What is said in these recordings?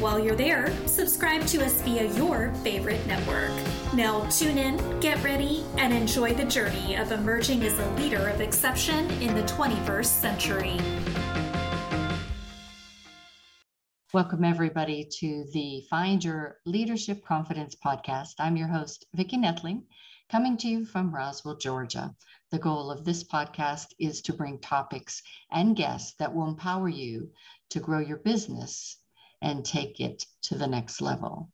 While you're there, subscribe to us via your favorite network. Now tune in, get ready, and enjoy the journey of emerging as a leader of exception in the 21st century. Welcome everybody to the Find Your Leadership Confidence podcast. I'm your host, Vicki Nettling, coming to you from Roswell, Georgia. The goal of this podcast is to bring topics and guests that will empower you to grow your business and take it to the next level.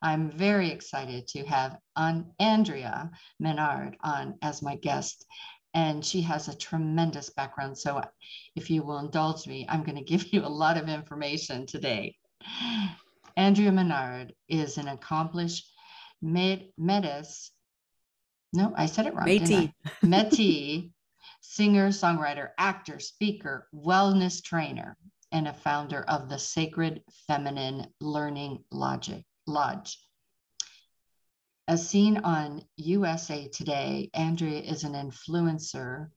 I'm very excited to have Andrea Menard on as my guest, and she has a tremendous background. So if you will indulge me, I'm going to give you a lot of information today. Andrea Menard is an accomplished Métis singer, songwriter, actor, speaker, wellness trainer, and a founder of the Sacred Feminine Learning Lodge. As seen on USA Today, Andrea is an influencer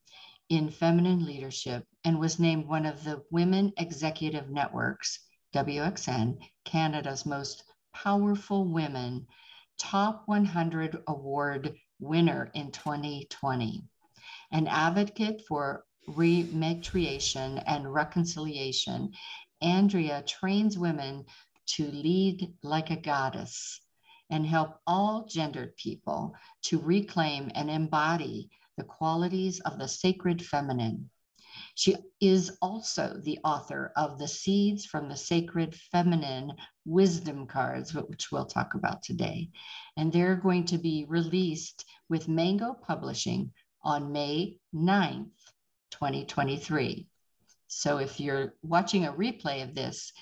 in feminine leadership and was named one of the Women Executive Networks, WXN, Canada's most powerful women, top 100 award winner in 2020, an advocate for rematriation and reconciliation. Andrea trains women to lead like a goddess and help all gendered people to reclaim and embody the qualities of the sacred feminine. She is also the author of the Seeds from the Sacred Feminine Wisdom Cards, which we'll talk about today. And they're going to be released with Mango Publishing on May 9th, 2023. So if you're watching a replay of this,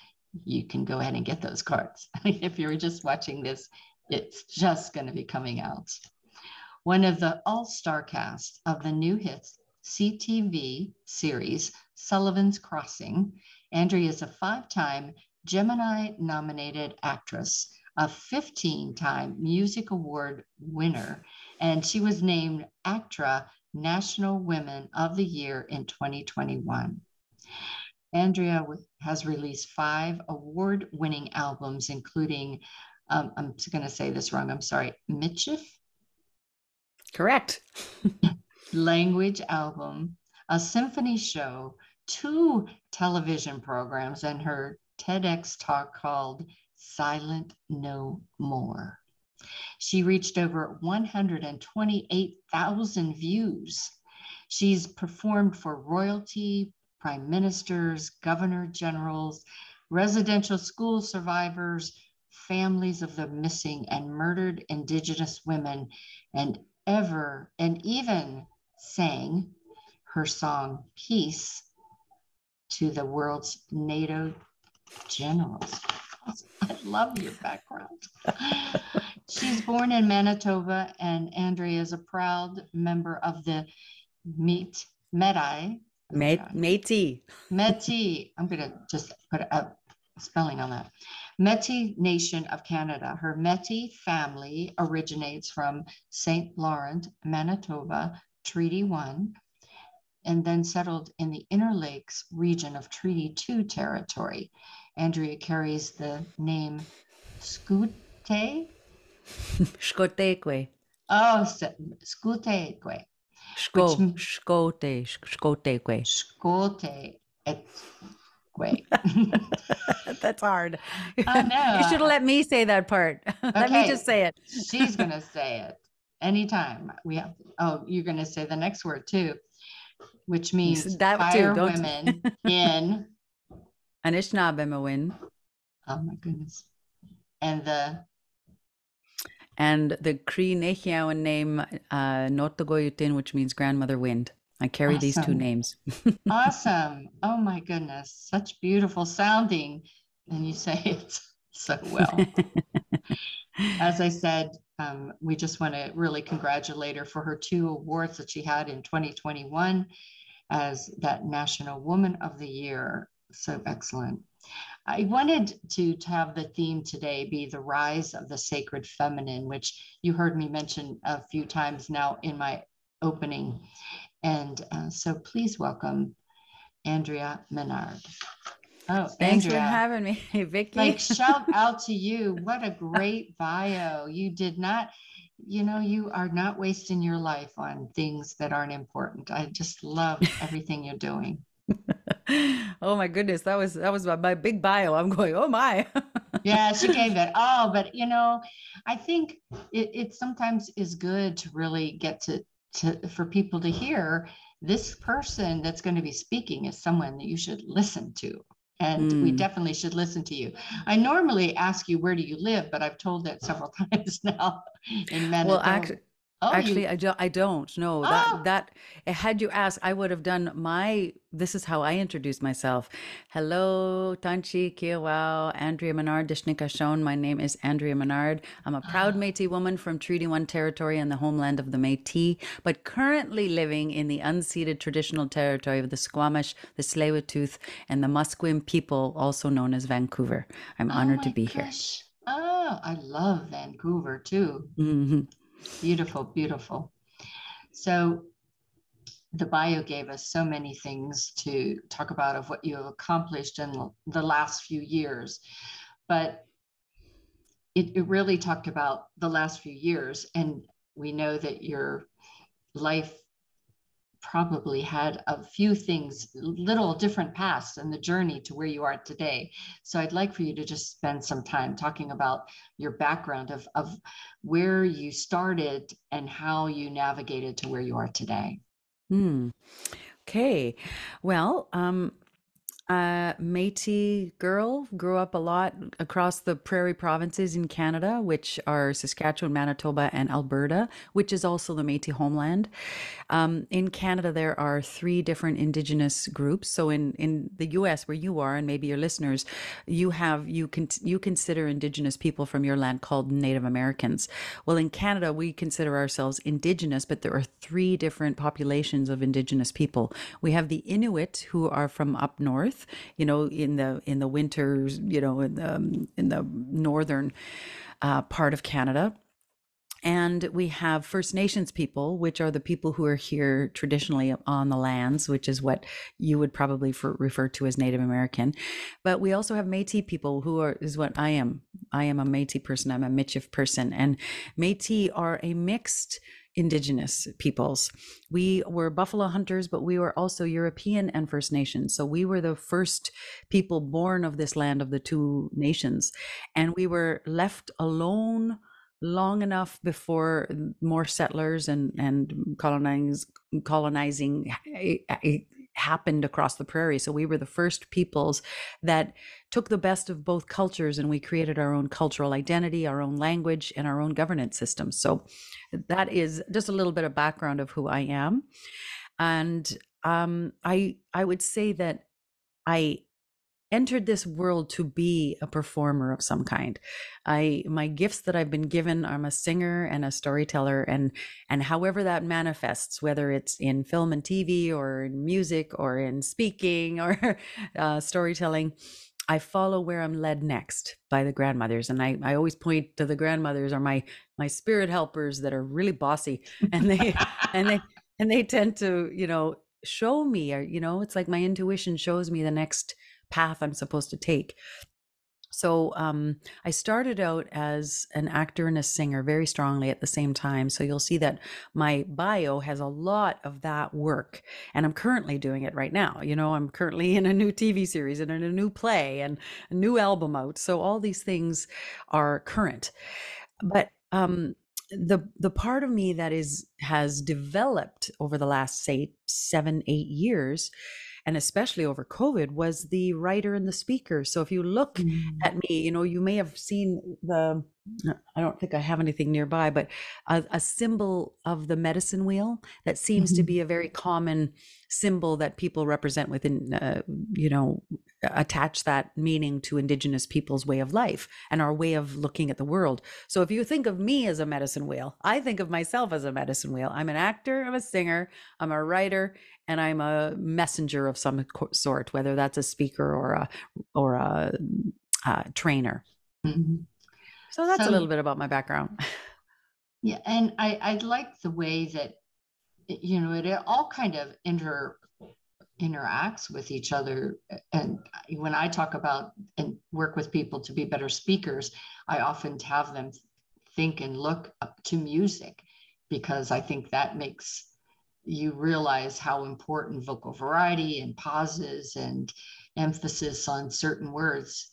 you can go ahead and get those cards. If you're just watching this, it's just going to be coming out. One of the all-star cast of the new hits CTV series, Sullivan's Crossing, Andrea is a 5-time Gemini-nominated actress, a 15-time Music Award winner, and she was named ACTRA National Women of the Year in 2021. Andrea has released 5 award-winning albums, including, I'm going to say this wrong, I'm sorry, Michif? Correct. Language album, a symphony show, 2 television programs, and her TEDx talk called Silent No More. She reached over 128,000 views. She's performed for royalty, prime ministers, governor generals, residential school survivors, families of the missing and murdered Indigenous women, and even sang her song Peace to the world's NATO generals. I love your background. She's born in Manitoba, and Andrea is a proud member of the Métis. I'm going to just put a spelling on that. Métis Nation of Canada. Her Métis family originates from St. Laurent, Manitoba, Treaty One, and then settled in the Inner Lakes region of Treaty Two territory. Andrea carries the name Shkote. That's hard. Oh, no. You should have let me say that part. Okay. Let me just say it. She's going to say it anytime we have. Oh, you're going to say the next word too, which means that fire too, women in Anishinaabemowin. Oh my goodness. And the Cree Nahiawan name, Notogoyutin, which means grandmother wind. I carry awesome. These 2 names. Awesome. Oh my goodness. Such beautiful sounding. And you say it. so well. As I said, we just want to really congratulate her for her 2 awards that she had in 2021 as that National Woman of the Year. So excellent. I wanted to have the theme today be the rise of the sacred feminine, which you heard me mention a few times now in my opening. And so please welcome Andrea Menard. Oh, thanks, Andrea, for having me, Vicki. Like, shout out to you. What a great bio. You did not, you know, you are not wasting your life on things that aren't important. I just love everything you're doing. Oh my goodness, that was my big bio. I'm going, oh my. Yeah, she gave it all. But you know, I think it sometimes is good to really get for people to hear this person that's going to be speaking is someone that you should listen to. And we definitely should listen to you. I normally ask you, where do you live? But I've told that several times now in Manitoba. Well, I don't know. Oh. That had you asked, I would have done this is how I introduce myself. Hello, Tanchi Kiawau, Andrea Menard, Dishnikashon. My name is Andrea Menard. I'm a proud Métis woman from Treaty One territory and the homeland of the Métis, but currently living in the unceded traditional territory of the Squamish, the Tsleil-Waututh, and the Musqueam people, also known as Vancouver. I'm honored to be here. Oh, I love Vancouver too. Mm-hmm. Beautiful, beautiful. So the bio gave us so many things to talk about of what you have accomplished in the last few years, but it really talked about the last few years. And we know that your life probably had a few things, little different paths and the journey to where you are today. So I'd like for you to just spend some time talking about your background of where you started and how you navigated to where you are today. Okay. Well, Métis girl, grew up a lot across the prairie provinces in Canada, which are Saskatchewan, Manitoba, and Alberta, which is also the Métis homeland. In Canada, there are 3 different Indigenous groups. So in the U.S., where you are, and maybe your listeners, you consider Indigenous people from your land called Native Americans. Well, in Canada, we consider ourselves Indigenous, but there are 3 different populations of Indigenous people. We have the Inuit, who are from up north. You know, in the winters, you know, in the northern part of Canada. And we have First Nations people, which are the people who are here traditionally on the lands, which is what you would probably refer to as Native American. But we also have Métis people who is what I am. I am a Métis person. I'm a Michif person. And Métis are a mixed Indigenous peoples. We were buffalo hunters, but we were also European and First Nations. So we were the first people born of this land of the two nations. And we were left alone long enough before more settlers and colonizing happened across the prairie. So we were the first peoples that took the best of both cultures, and we created our own cultural identity, our own language, and our own governance system. So that is just a little bit of background of who I am. And I would say that I entered this world to be a performer of some kind. My gifts that I've been given, I'm a singer and a storyteller, and however that manifests, whether it's in film and TV or in music or in speaking or storytelling, I follow where I'm led next by the grandmothers. And I always point to the grandmothers are my spirit helpers that are really bossy, and they and they tend to, you know, show me, or, you know, it's like my intuition shows me the next path I'm supposed to take. So I started out as an actor and a singer very strongly at the same time. So you'll see that my bio has a lot of that work, and I'm currently doing it right now. You know, I'm currently in a new TV series and in a new play and a new album out. So all these things are current. But the part of me that has developed over the last, say, 7-8 years, and especially over COVID, was the writer and the speaker. So if you look at me, you know, you may have seen the I don't think I have anything nearby, but a symbol of the medicine wheel that seems to be a very common symbol that people represent within, you know, attach that meaning to Indigenous people's way of life and our way of looking at the world. So if you think of me as a medicine wheel, I think of myself as a medicine wheel. I'm an actor, I'm a singer, I'm a writer, and I'm a messenger of some sort, whether that's a speaker or a trainer. So that's a little bit about my background. Yeah, and I like the way that, you know, it all kind of interacts with each other. And when I talk about and work with people to be better speakers, I often have them think and look up to music, because I think that makes you realize how important vocal variety and pauses and emphasis on certain words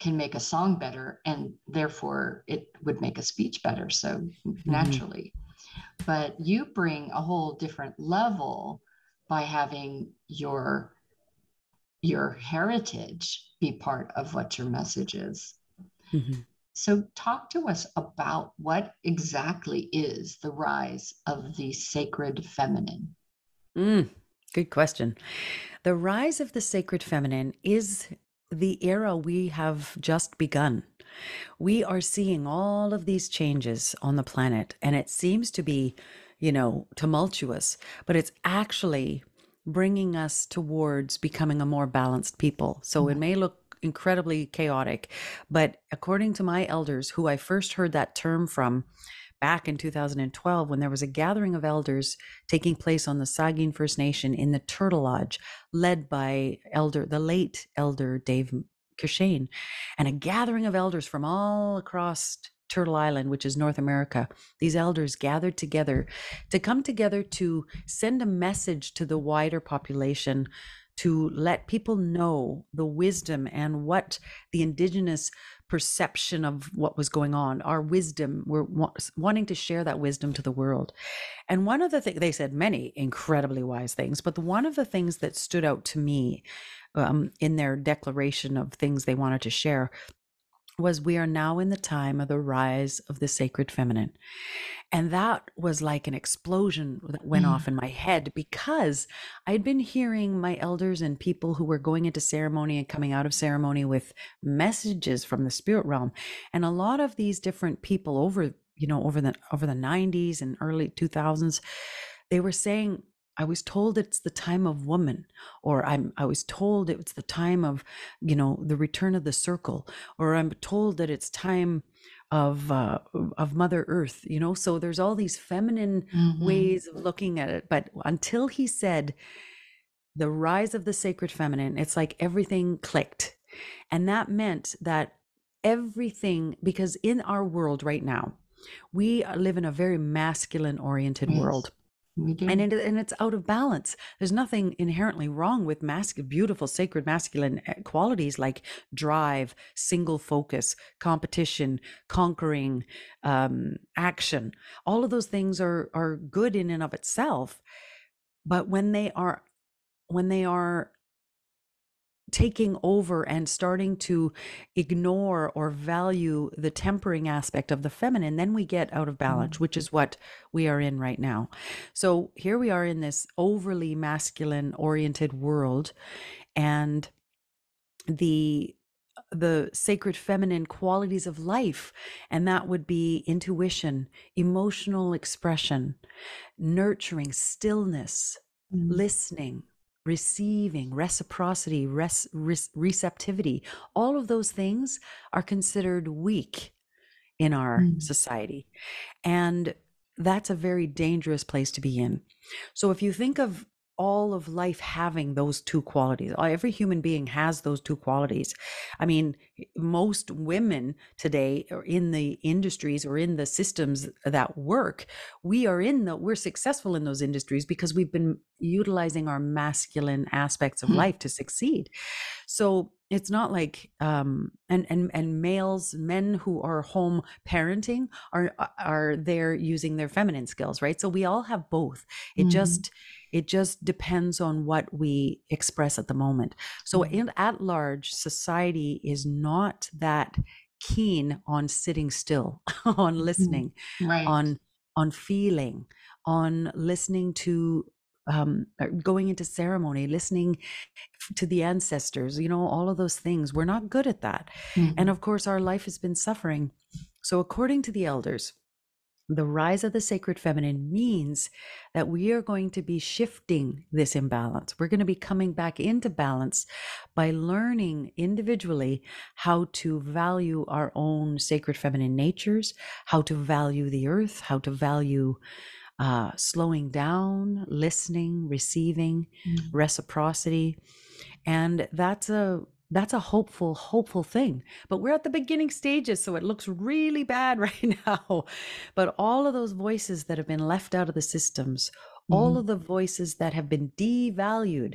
can make a song better, and therefore it would make a speech better. So naturally, but you bring a whole different level by having your heritage be part of what your message is. So talk to us about what exactly is the rise of the sacred feminine. Good question. The rise of the sacred feminine is the era we have just begun. We are seeing all of these changes on the planet, and it seems to be, you know, tumultuous, but it's actually bringing us towards becoming a more balanced people. So it may look incredibly chaotic, but according to my elders, who I first heard that term from back in 2012, when there was a gathering of elders taking place on the Sagin First Nation in the Turtle Lodge, led by the late elder Dave Kishane, and a gathering of elders from all across Turtle Island, which is North America. These elders gathered together to come together to send a message to the wider population, to let people know the wisdom and what the Indigenous perception of what was going on, our wisdom. We're wanting to share that wisdom to the world. And one of the things, they said many incredibly wise things, but one of the things that stood out to me in their declaration of things they wanted to share was, we are now in the time of the rise of the sacred feminine. And that was like an explosion that went off in my head, because I'd been hearing my elders and people who were going into ceremony and coming out of ceremony with messages from the spirit realm. And a lot of these different people over, you know, over the 90s and early 2000s, they were saying, I was told it's the time of woman, or I was told it's the time of, you know, the return of the circle, or I'm told that it's time of Mother Earth, you know. So there's all these feminine ways of looking at it. But until he said the rise of the sacred feminine, it's like everything clicked. And that meant that everything, because in our world right now, we live in a very masculine oriented world. And it's out of balance. There's nothing inherently wrong with beautiful, sacred masculine qualities like drive, single focus, competition, conquering, action. All of those things are good in and of itself. But when they are taking over and starting to ignore or value the tempering aspect of the feminine, then we get out of balance, which is what we are in right now. So here we are in this overly masculine oriented world, and the sacred feminine qualities of life, and that would be intuition, emotional expression, nurturing, stillness, listening, receiving, reciprocity, receptivity, all of those things are considered weak in our society. And that's a very dangerous place to be in. So if you think of all of life having those two qualities, every human being has those two qualities. I mean, most women today are in the industries or in the systems that work. We're successful in those industries because we've been utilizing our masculine aspects of life to succeed. So it's not like and men who are home parenting are there using their feminine skills, right? So we all have both. It just depends on what we express at the moment. So at large, society is not that keen on sitting still, on listening, right. on feeling, on listening to going into ceremony, listening to the ancestors, you know, all of those things. We're not good at that. Mm-hmm. And of course, our life has been suffering. So according to the elders, the rise of the sacred feminine means that we are going to be shifting this imbalance. We're going to be coming back into balance by learning individually how to value our own sacred feminine natures, how to value the earth, how to value slowing down, listening, receiving, reciprocity. And that's a hopeful thing, but we're at the beginning stages, so it looks really bad right now. But all of those voices that have been left out of the systems, all of the voices that have been devalued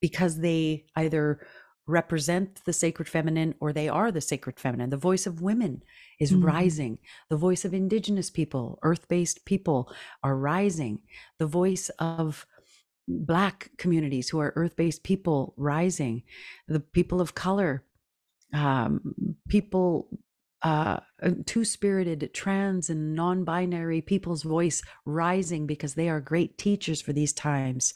because they either represent the sacred feminine or they are the sacred feminine. The voice of women is rising. The voice of Indigenous people, earth-based people are rising. The voice of Black communities who are earth-based people rising, the people of color, people, two-spirited, trans and non-binary people's voice rising because they are great teachers for these times.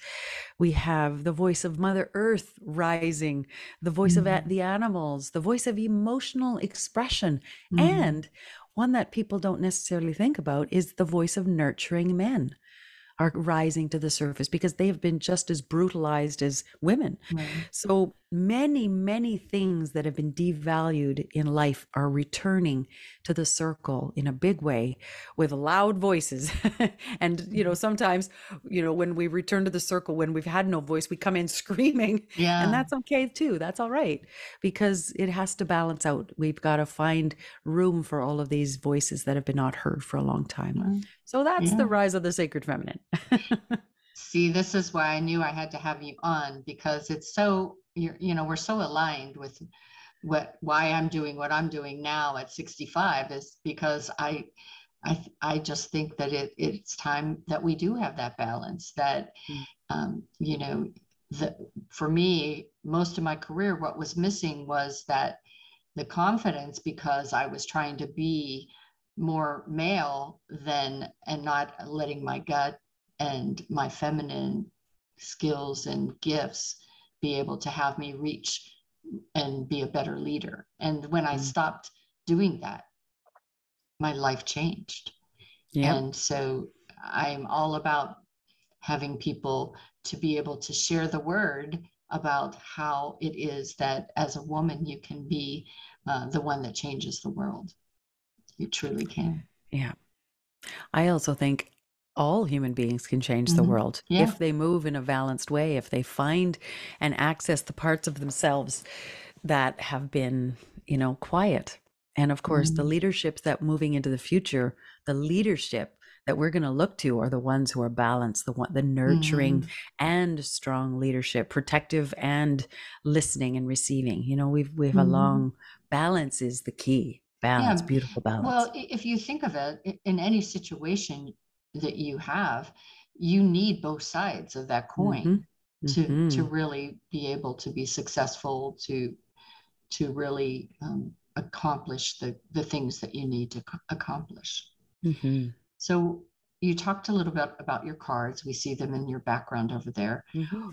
We have the voice of Mother Earth rising, the voice of the animals, the voice of emotional expression, and one that people don't necessarily think about is the voice of nurturing men are rising to the surface because they have been just as brutalized as women. Right. So many, many things that have been devalued in life are returning to the circle in a big way with loud voices. And, you know, sometimes, you know, when we return to the circle, when we've had no voice, we come in screaming. Yeah. And that's okay too. That's all right, because it has to balance out. We've got to find room for all of these voices that have been not heard for a long time. Right. So that's the rise of the sacred feminine. See, this is why I knew I had to have you on, because it's so, you know, we're so aligned with why I'm doing what I'm doing now at 65 is because I just think that it's time that we do have that balance that, you know, for me, most of my career, what was missing was that the confidence, because I was trying to be more male than and not letting my gut and my feminine skills and gifts be able to have me reach and be a better leader. And when I stopped doing that, my life changed. Yep. And so I'm all about having people to be able to share the word about how it is that as a woman, you can be the one that changes the world. You truly can. Yeah. I also think all human beings can change the world if they move in a balanced way, if they find and access the parts of themselves that have been, you know, quiet. And of course, the leaderships that moving into the future, the leadership that we're going to look to are the ones who are balanced, the nurturing and strong leadership, protective and listening and receiving. You know, we have a long balance is the key. Balance, beautiful balance. Well, if you think of it, in any situation that you have, you need both sides of that coin to really be able to be successful, to really accomplish the things that you need to accomplish. Mm-hmm. So you talked a little bit about your cards. We see them in your background over there. Mm-hmm.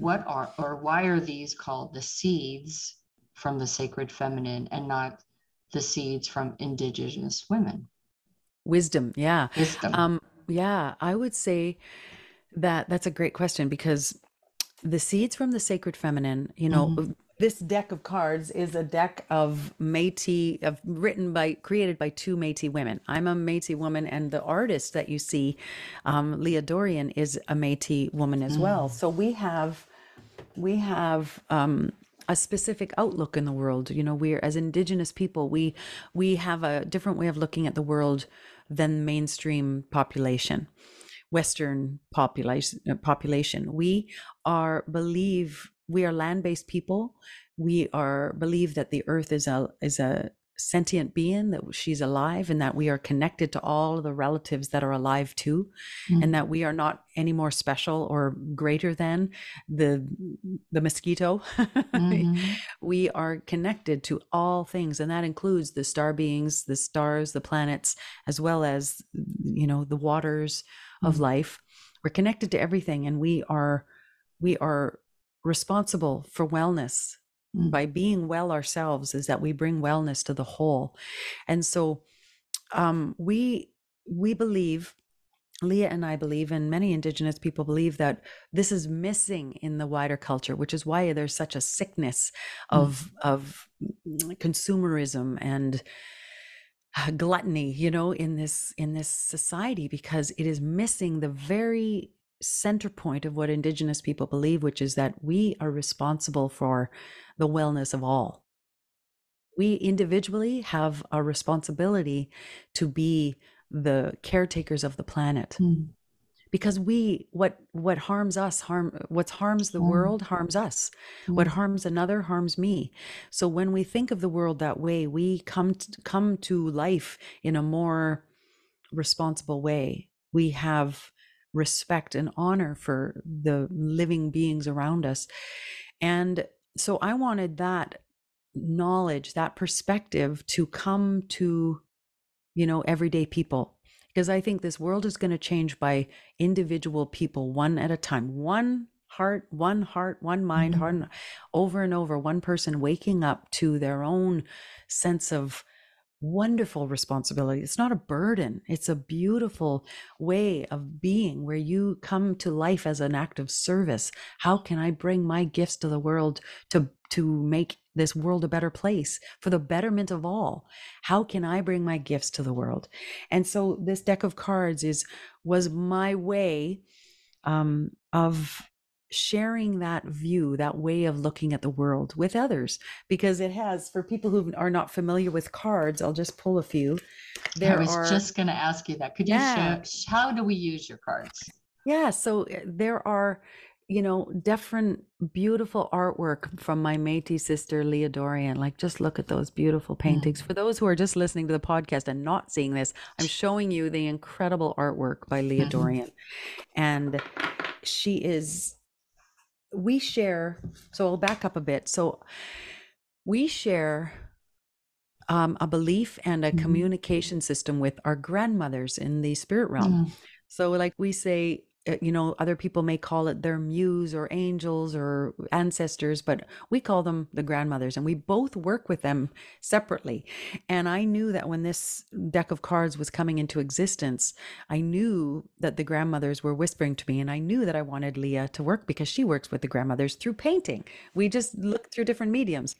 Why are these called the seeds from the sacred feminine and not the seeds from Indigenous women? Wisdom. Yeah. Wisdom. Yeah. I would say that that's a great question, because the seeds from the sacred feminine, you know, this deck of cards is a deck of Métis created by two Métis women. I'm a Métis woman, and the artist that you see, Leah Dorian, is a Métis woman as well. So we have, a specific outlook in the world. You know, we're as Indigenous people, we have a different way of looking at the world than mainstream population, Western population. We are land-based people. We believe that the earth is a sentient being, that she's alive, and that we are connected to all of the relatives that are alive too, and that we are not any more special or greater than the mosquito. We are connected to all things, and that includes the star beings, the stars, the planets, as well as, you know, the waters of life. We're connected to everything, and we are responsible for wellness. By being well ourselves is that we bring wellness to the whole. And so we believe, Leah and I believe, and many Indigenous people believe, that this is missing in the wider culture, which is why there's such a sickness of consumerism and gluttony, you know, in this society, because it is missing the very center point of what Indigenous people believe, which is that we are responsible for the wellness of all. We individually have a responsibility to be the caretakers of the planet, because what harms us harms the world harms us. What harms another harms me. So when we think of the world that way, we come to life in a more responsible way. We have respect and honor for the living beings around us. And so I wanted that knowledge, that perspective, to come to, you know, everyday people, because I think this world is going to change by individual people, one at a time, one heart, one mind, heart, over and over, one person waking up to their own sense of wonderful responsibility. It's not a burden. It's a beautiful way of being, where you come to life as an act of service. How can I bring my gifts to the world to make this world a better place for the betterment of all? How can I bring my gifts to the world? And so this deck of cards was my way of sharing that view, that way of looking at the world with others, because it has, for people who are not familiar with cards, I'll just pull a few. Just going to ask you that. Could you share, how do we use your cards? Yeah. So there are, you know, different beautiful artwork from my Métis sister, Leah Dorian. Like, just look at those beautiful paintings. For those who are just listening to the podcast and not seeing this, I'm showing you the incredible artwork by Leah Dorian. And I'll back up a bit. So we share a belief and a communication system with our grandmothers in the spirit realm. So like we say, you know, other people may call it their muse or angels or ancestors, but we call them the grandmothers, and we both work with them separately. And I knew that when this deck of cards was coming into existence, I knew that the grandmothers were whispering to me, and I knew that I wanted Leah to work, because she works with the grandmothers through painting. We just look through different mediums.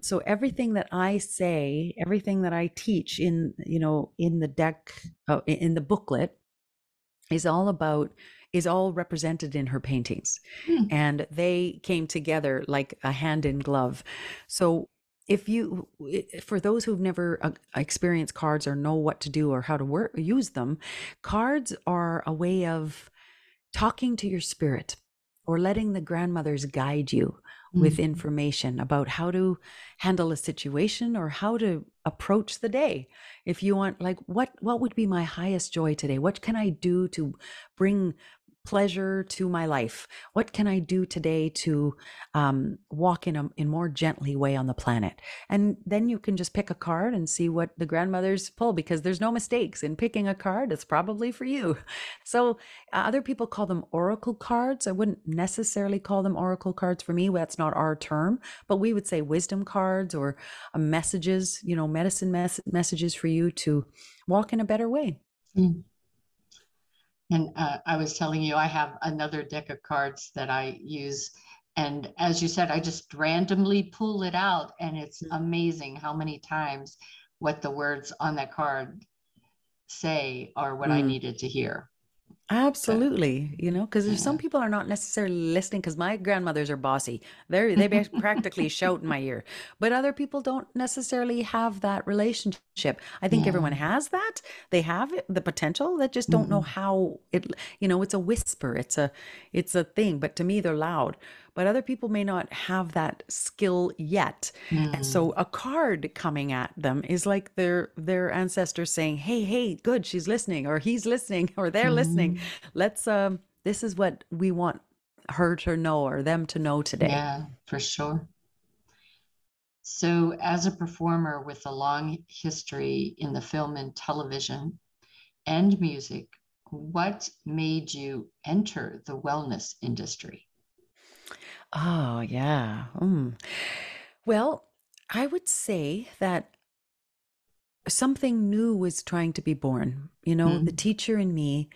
So everything that I say, everything that I teach in the deck, in the booklet, is all represented in her paintings. And they came together like a hand in glove. So for those who've never experienced cards or know what to do or how to use them, cards are a way of talking to your spirit, or letting the grandmothers guide you with information about how to handle a situation or how to approach the day. If you want, like, what would be my highest joy today? What can I do to bring pleasure to my life? What can I do today to walk in more gently way on the planet? And then you can just pick a card and see what the grandmothers pull, because there's no mistakes in picking a card. It's probably for you. So other people call them oracle cards. I wouldn't necessarily call them oracle cards. For me, that's not our term, but we would say wisdom cards or messages, you know, medicine messages for you to walk in a better way. And I was telling you, I have another deck of cards that I use. And as you said, I just randomly pull it out. And it's amazing how many times what the words on that card say are what I needed to hear. Absolutely. So, you know, because some people are not necessarily listening, because my grandmothers are bossy. They practically shout in my ear, but other people don't necessarily have that relationship. I think everyone has that. They have the potential, that just don't know how it, you know, it's a whisper. It's a thing, but to me, they're loud. but other people may not have that skill yet. And so a card coming at them is like their ancestors saying, hey, good, she's listening, or he's listening, or they're listening. Let's, this is what we want her to know or them to know today. Yeah, for sure. So as a performer with a long history in the film and television and music, what made you enter the wellness industry? Oh, yeah. Well, I would say that something new was trying to be born. You know, the teacher in me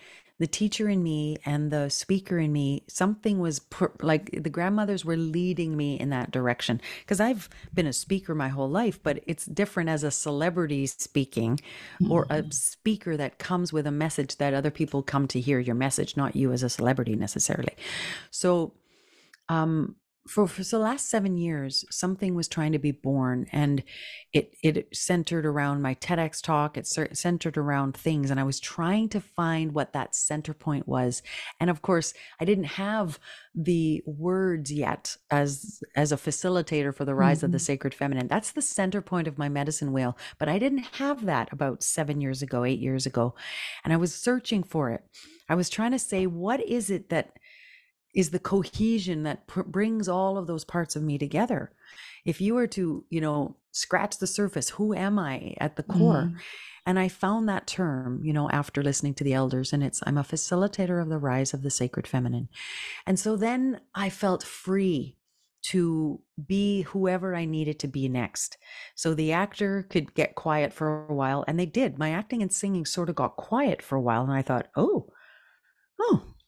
and the speaker in me, something was like the grandmothers were leading me in that direction, because I've been a speaker my whole life, but it's different as a celebrity speaking or a speaker that comes with a message that other people come to hear your message, not you as a celebrity necessarily. So for the last 7 years, something was trying to be born, and it centered around my TEDx talk. It centered around things, and I was trying to find what that center point was. And of course, I didn't have the words yet as a facilitator for the rise of the sacred feminine. That's the center point of my medicine wheel, but I didn't have that about 8 years ago, and I was searching for it. I was trying to say, what is it that is the cohesion that brings all of those parts of me together? If you were to, scratch the surface, who am I at the core? And I found that term, after listening to the elders, and I'm a facilitator of the rise of the sacred feminine. And so then I felt free to be whoever I needed to be next. So the actor could get quiet for a while, and they did. My acting and singing sort of got quiet for a while, and I thought, oh,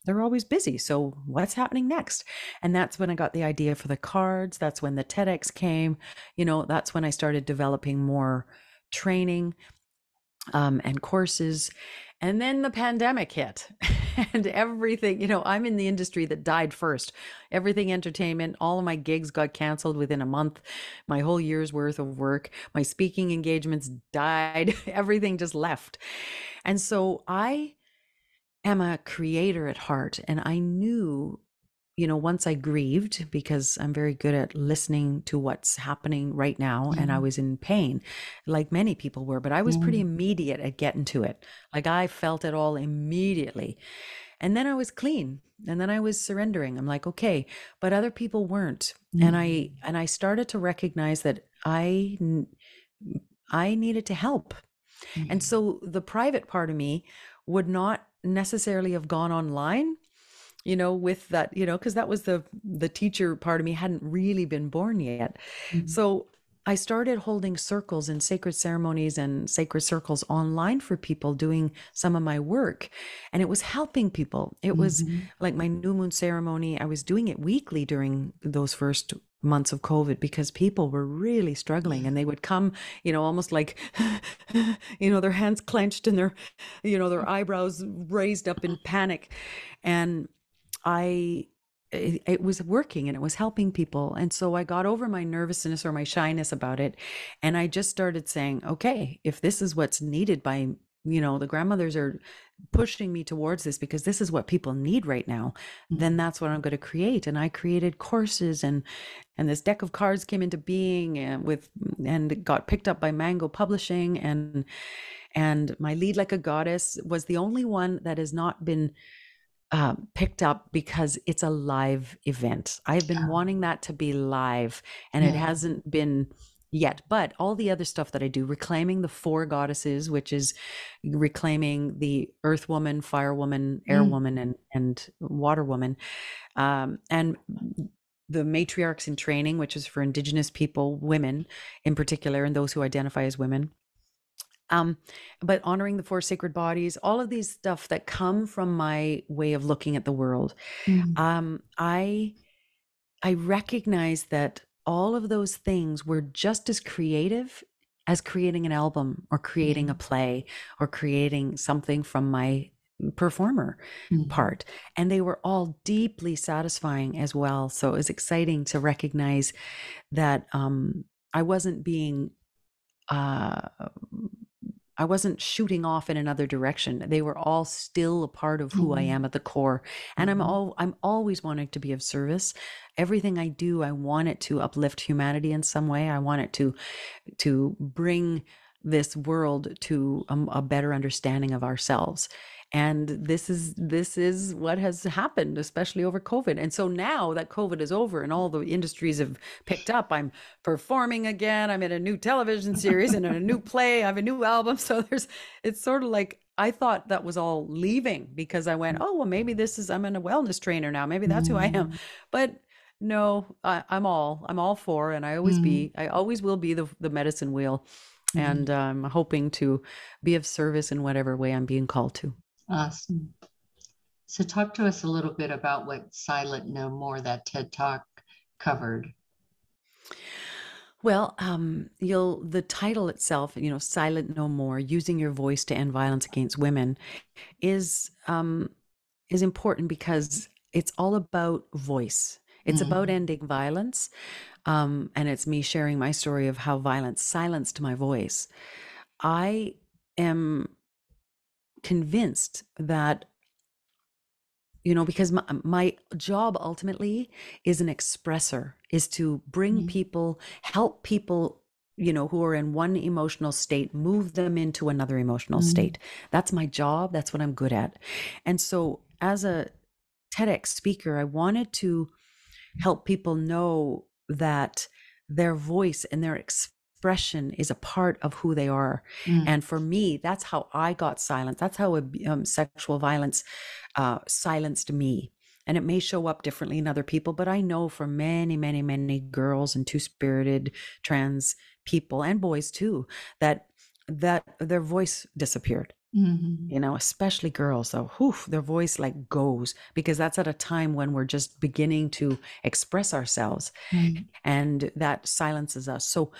they're always busy. So what's happening next? And that's when I got the idea for the cards. That's when the TEDx came. That's when I started developing more training and courses. And then the pandemic hit and everything, I'm in the industry that died first. Everything entertainment, all of my gigs got canceled within a month, my whole year's worth of work, my speaking engagements died, everything just left. And so I'm a creator at heart, and I knew, once I grieved, because I'm very good at listening to what's happening right now, and I was in pain, like many people were, but I was pretty immediate at getting to it. Like I felt it all immediately. And then I was clean, and then I was surrendering. I'm like, okay, but other people weren't. And I started to recognize that I needed to help. And so the private part of me would not necessarily have gone online, with that, because that was the teacher part of me hadn't really been born yet. So I started holding circles and sacred ceremonies and sacred circles online for people, doing some of my work, and it was helping people. It was like my new moon ceremony. I was doing it weekly during those first months of COVID, because people were really struggling, and they would come, almost like, their hands clenched and their, their eyebrows raised up in panic. And it was working, and it was helping people. And so I got over my nervousness or my shyness about it. And I just started saying, okay, if this is what's needed by, the grandmothers are pushing me towards this because this is what people need right now, then that's what I'm going to create. And I created courses, and this deck of cards came into being, and it got picked up by Mango Publishing, and my Lead Like a Goddess was the only one that has not been picked up, because it's a live event. I've been wanting that to be live, and it hasn't been yet. But all the other stuff that I do, reclaiming the 4 goddesses, which is reclaiming the earth woman, fire woman, air woman, and water woman, and the matriarchs in training, which is for Indigenous people, women in particular, and those who identify as women. But honoring the 4 sacred bodies, all of these stuff that come from my way of looking at the world. I recognize that all of those things were just as creative as creating an album or creating a play or creating something from my performer part. And they were all deeply satisfying as well. So it was exciting to recognize that I wasn't being I wasn't shooting off in another direction. They were all still a part of who I am at the core. And I'm always wanting to be of service. Everything I do, I want it to uplift humanity in some way. I want it to bring this world to a better understanding of ourselves. And this is what has happened, especially over COVID. And so now that COVID is over and all the industries have picked up, I'm performing again. I'm in a new television series and in a new play. I have a new album. So it's sort of like, I thought that was all leaving because I went, oh, well, maybe I'm in a wellness trainer now. Maybe that's who I am. But no, I'm all for, and I always will be the medicine wheel. And I'm hoping to be of service in whatever way I'm being called to. Awesome. So talk to us a little bit about what Silent No More, that TED Talk, covered. Well, the title itself, Silent No More, Using Your Voice to End Violence Against Women, is important because it's all about voice. It's about ending violence. And it's me sharing my story of how violence silenced my voice. I am convinced that, because my job ultimately is an expressor, is to bring people, help people, who are in one emotional state, move them into another emotional state. That's my job. That's what I'm good at. And so as a TEDx speaker, I wanted to help people know that their voice and their expression is a part of who they are. And for me, that's how I got silenced. That's how sexual violence silenced me. And it may show up differently in other people, but I know for many, many, many girls and two-spirited trans people, and boys too, that their voice disappeared. Especially girls, though, their voice like goes, because that's at a time when we're just beginning to express ourselves, and that silences us. So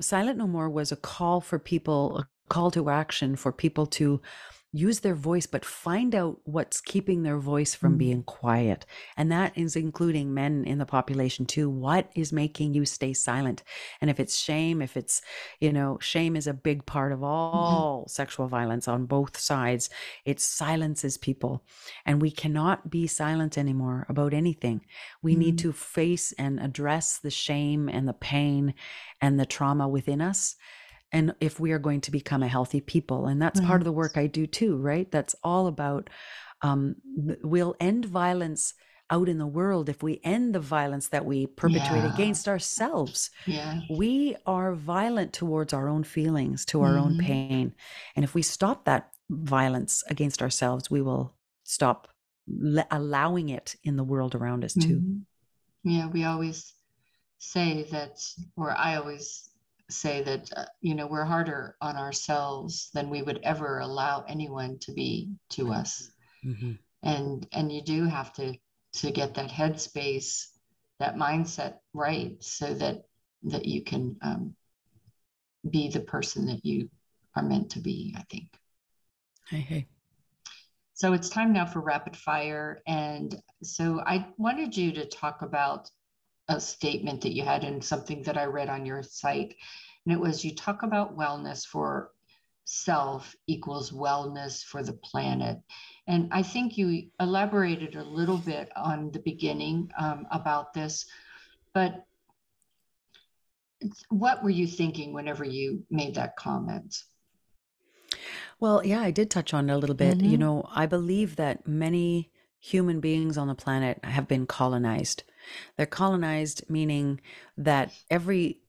Silent No More was a call to action for people to use their voice, but find out what's keeping their voice from being quiet. And that is including men in the population too. What is making you stay silent? And if it's shame, shame is a big part of all sexual violence on both sides. It silences people, and we cannot be silent anymore about anything. We need to face and address the shame and the pain and the trauma within us. And if we are going to become a healthy people, and that's part of the work I do too, right? That's all about, we'll end violence out in the world if we end the violence that we perpetrate against ourselves. Yeah. We are violent towards our own feelings, to our own pain. And if we stop that violence against ourselves, we will stop allowing it in the world around us too. Yeah, we always say that, or I always say that we're harder on ourselves than we would ever allow anyone to be to us, and you do have to get that headspace, that mindset right, so that you can be the person that you are meant to be. I think. Hey. So it's time now for rapid fire, and so I wanted you to talk about a statement that you had in something that I read on your site. And it was, you talk about wellness for self equals wellness for the planet. And I think you elaborated a little bit on the beginning about this, but what were you thinking whenever you made that comment? Well, yeah, I did touch on it a little bit. I believe that many human beings on the planet have been colonized. They're colonized, meaning that every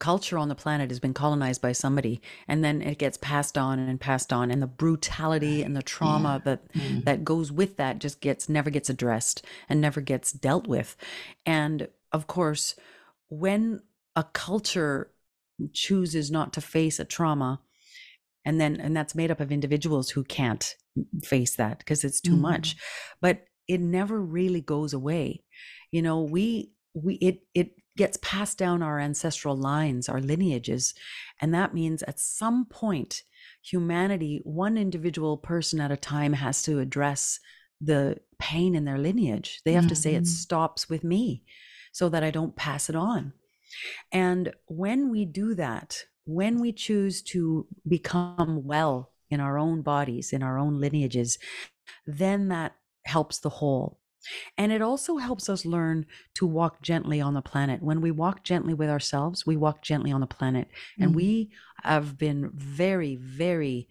culture on the planet has been colonized by somebody, and then it gets passed on, and the brutality and the trauma that goes with that just never gets addressed and never gets dealt with. And of course, when a culture chooses not to face a trauma, and that's made up of individuals who can't face that because it's too much, but it never really goes away. It gets passed down our ancestral lines, our lineages. And that means at some point, humanity, one individual person at a time, has to address the pain in their lineage. They have to say, it stops with me so that I don't pass it on. And when we do that, when we choose to become well in our own bodies, in our own lineages, then that helps the whole. And it also helps us learn to walk gently on the planet. When we walk gently with ourselves, we walk gently on the planet. And we have been very, very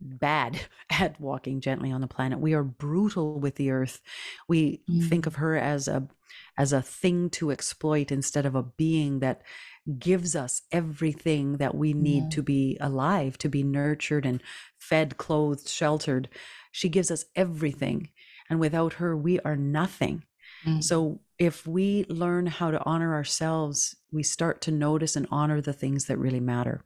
bad at walking gently on the planet. We are brutal with the earth. We think of her as a thing to exploit instead of a being that gives us everything that we need to be alive, to be nurtured and fed, clothed, sheltered. She gives us everything. And without her, we are nothing. So if we learn how to honor ourselves, we start to notice and honor the things that really matter.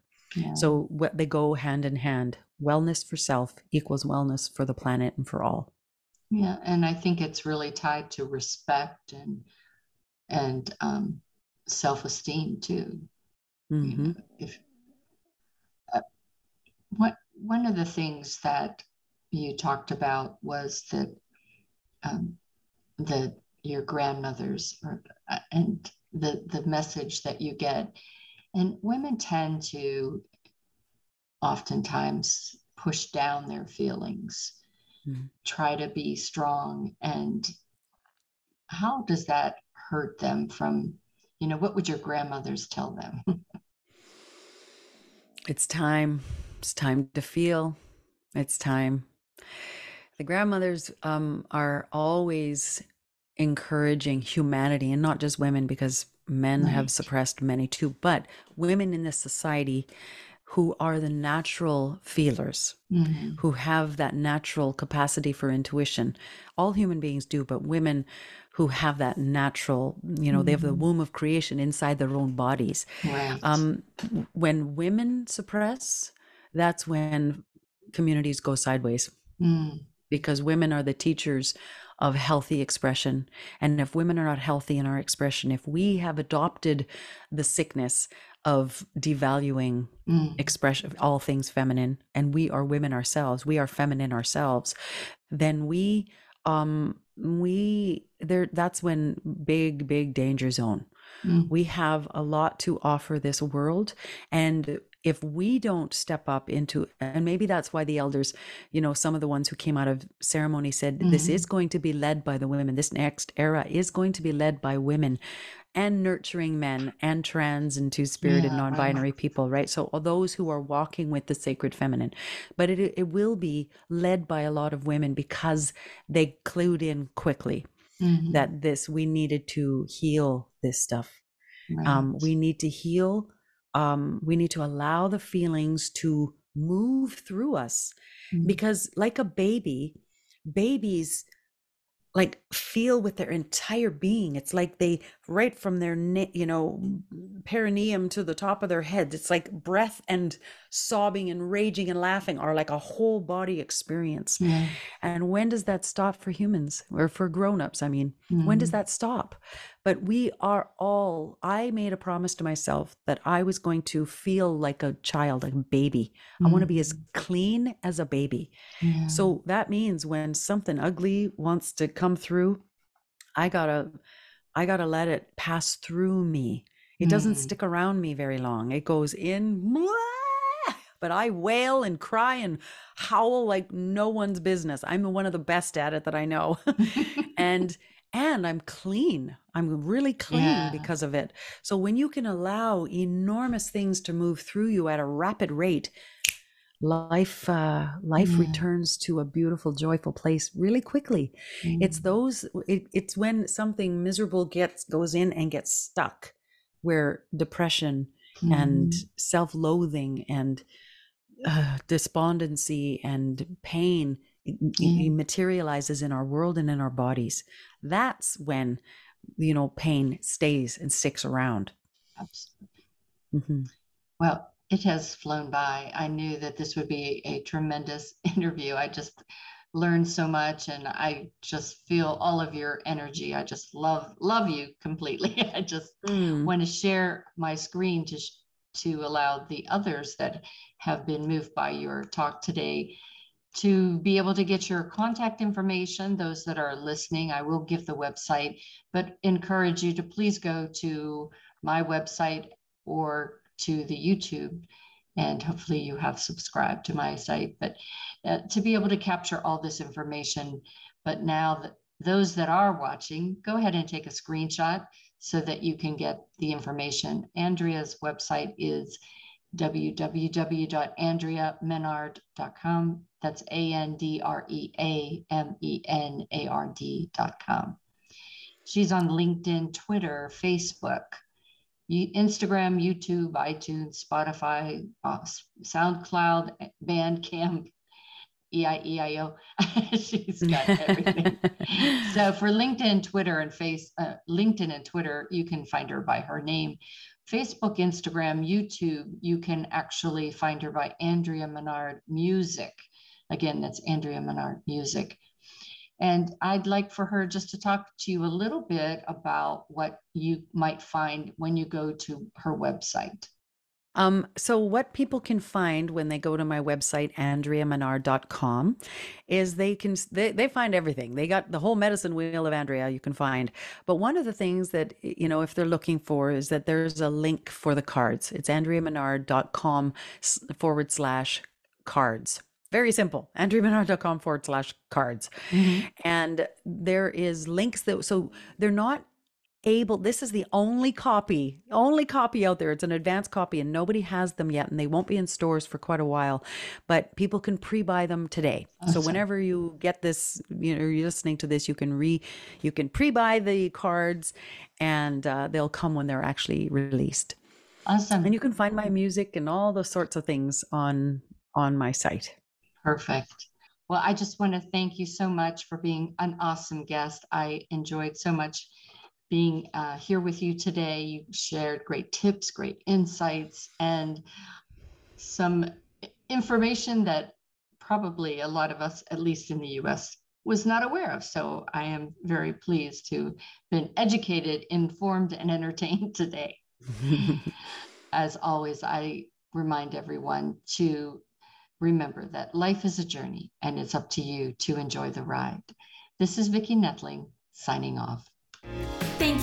So they go hand in hand. Wellness for self equals wellness for the planet and for all. Yeah, and I think it's really tied to respect and self-esteem too. You know, one of the things that you talked about was that your grandmothers and the message that you get, and women tend to oftentimes push down their feelings, try to be strong. And how does that hurt them from, you know, what would your grandmothers tell them? It's time to feel, it's time. The grandmothers are always encouraging humanity, and not just women, because men have suppressed many too, but women in this society who are the natural feelers, who have that natural capacity for intuition. All human beings do, but women who have that natural, you know, they have the womb of creation inside their own bodies. Right. When women suppress, that's when communities go sideways, because women are the teachers of healthy expression. And if women are not healthy in our expression, if we have adopted the sickness of devaluing expression, all things feminine, and we are women ourselves, we are feminine ourselves, then we there, that's when big danger zone. We have a lot to offer this world, and if we don't step up into, and maybe that's why the elders, you know, some of the ones who came out of ceremony said, this is going to be led by the women. This next era is going to be led by women and nurturing men and trans and two-spirit and non-binary people, right? So all those who are walking with the sacred feminine, but it will be led by a lot of women because they clued in quickly that we needed to heal this stuff. Right. We need to heal. We need to allow the feelings to move through us, because like a baby, babies like feel with their entire being. It's like they, right from their, you know, perineum to the top of their head, it's like breath and sobbing and raging and laughing are like a whole body experience. And when does that stop for humans, or for grown-ups? I mean, when does that stop? But we are all, I made a promise to myself that I was going to feel like a child, like a baby. I want to be as clean as a baby. So that means when something ugly wants to come through, I gotta let it pass through me. It doesn't stick around me very long. It goes in, but I wail and cry and howl like no one's business. I'm one of the best at it that I know. And I'm clean. I'm really clean because of it. So when you can allow enormous things to move through you at a rapid rate, life returns to a beautiful, joyful place really quickly. It's when something miserable goes in and gets stuck, where depression and self-loathing and despondency and pain materializes in our world and in our bodies. That's when, you know, pain stays and sticks around. Absolutely. Well, it has flown by. I knew that this would be a tremendous interview. I just learned so much, and I just feel all of your energy. I just love you completely. I just want to share my screen to allow the others that have been moved by your talk today to be able to get your contact information. Those that are listening, I will give the website, but encourage you to please go to my website or to the YouTube and hopefully you have subscribed to my site, but to be able to capture all this information. But now that those that are watching, go ahead and take a screenshot so that you can get the information. Andrea's website is www.andreamenard.com. That's ANDREAMENARD.com. She's on LinkedIn, Twitter, Facebook, Instagram, YouTube, iTunes, Spotify, SoundCloud, Bandcamp, EIEIO. She's got everything. So for LinkedIn, Twitter, and LinkedIn and Twitter, you can find her by her name. Facebook, Instagram, YouTube, you can actually find her by Andrea Menard Music. Again, that's Andrea Menard Music. And I'd like for her just to talk to you a little bit about what you might find when you go to her website. So what people can find when they go to my website, AndreaMenard.com, is they find everything. They got the whole medicine wheel of Andrea you can find. But one of the things that, you know, if they're looking for, is that there's a link for the cards. It's AndreaMenard.com/cards. Very simple, AndreaMenard.com/cards. Mm-hmm. And there is links that, so they're not able, this is the only copy out there. It's an advanced copy and nobody has them yet, and they won't be in stores for quite a while, but people can pre-buy them today. Awesome. So whenever you get this, you know, you're listening to this, you can pre-buy the cards, and they'll come when they're actually released. Awesome. And you can find my music and all those sorts of things on my site. Perfect. Well, I just want to thank you so much for being an awesome guest. I enjoyed so much being here with you today. You shared great tips, great insights, and some information that probably a lot of us, at least in the US, was not aware of. So I am very pleased to have been educated, informed, and entertained today. As always, I remind everyone to remember that life is a journey, and it's up to you to enjoy the ride. This is Vicki Nettling signing off. Thank